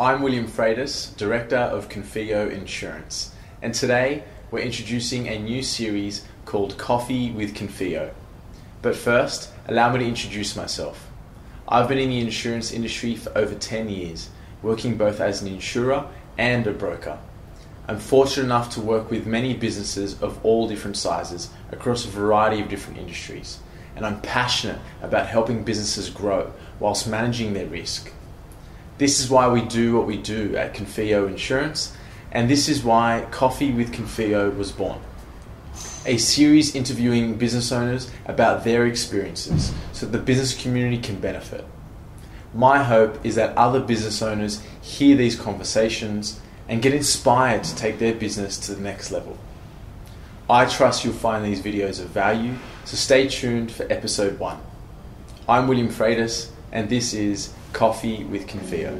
I'm William Freitas, Director of Confio Insurance, and today we're introducing a new series called Coffee with Confio. But first, allow me to introduce myself. I've been in the insurance industry for over 10 years, working both as an insurer and a broker. I'm fortunate enough to work with many businesses of all different sizes across a variety of different industries, and I'm passionate about helping businesses grow whilst managing their risk. This is why we do what we do at Confio Insurance, and this is why Coffee with Confio was born. A series interviewing business owners about their experiences so that the business community can benefit. My hope is that other business owners hear these conversations and get inspired to take their business to the next level. I trust you'll find these videos of value, so stay tuned for episode 1. I'm William Freitas, and this is Coffee with Confio.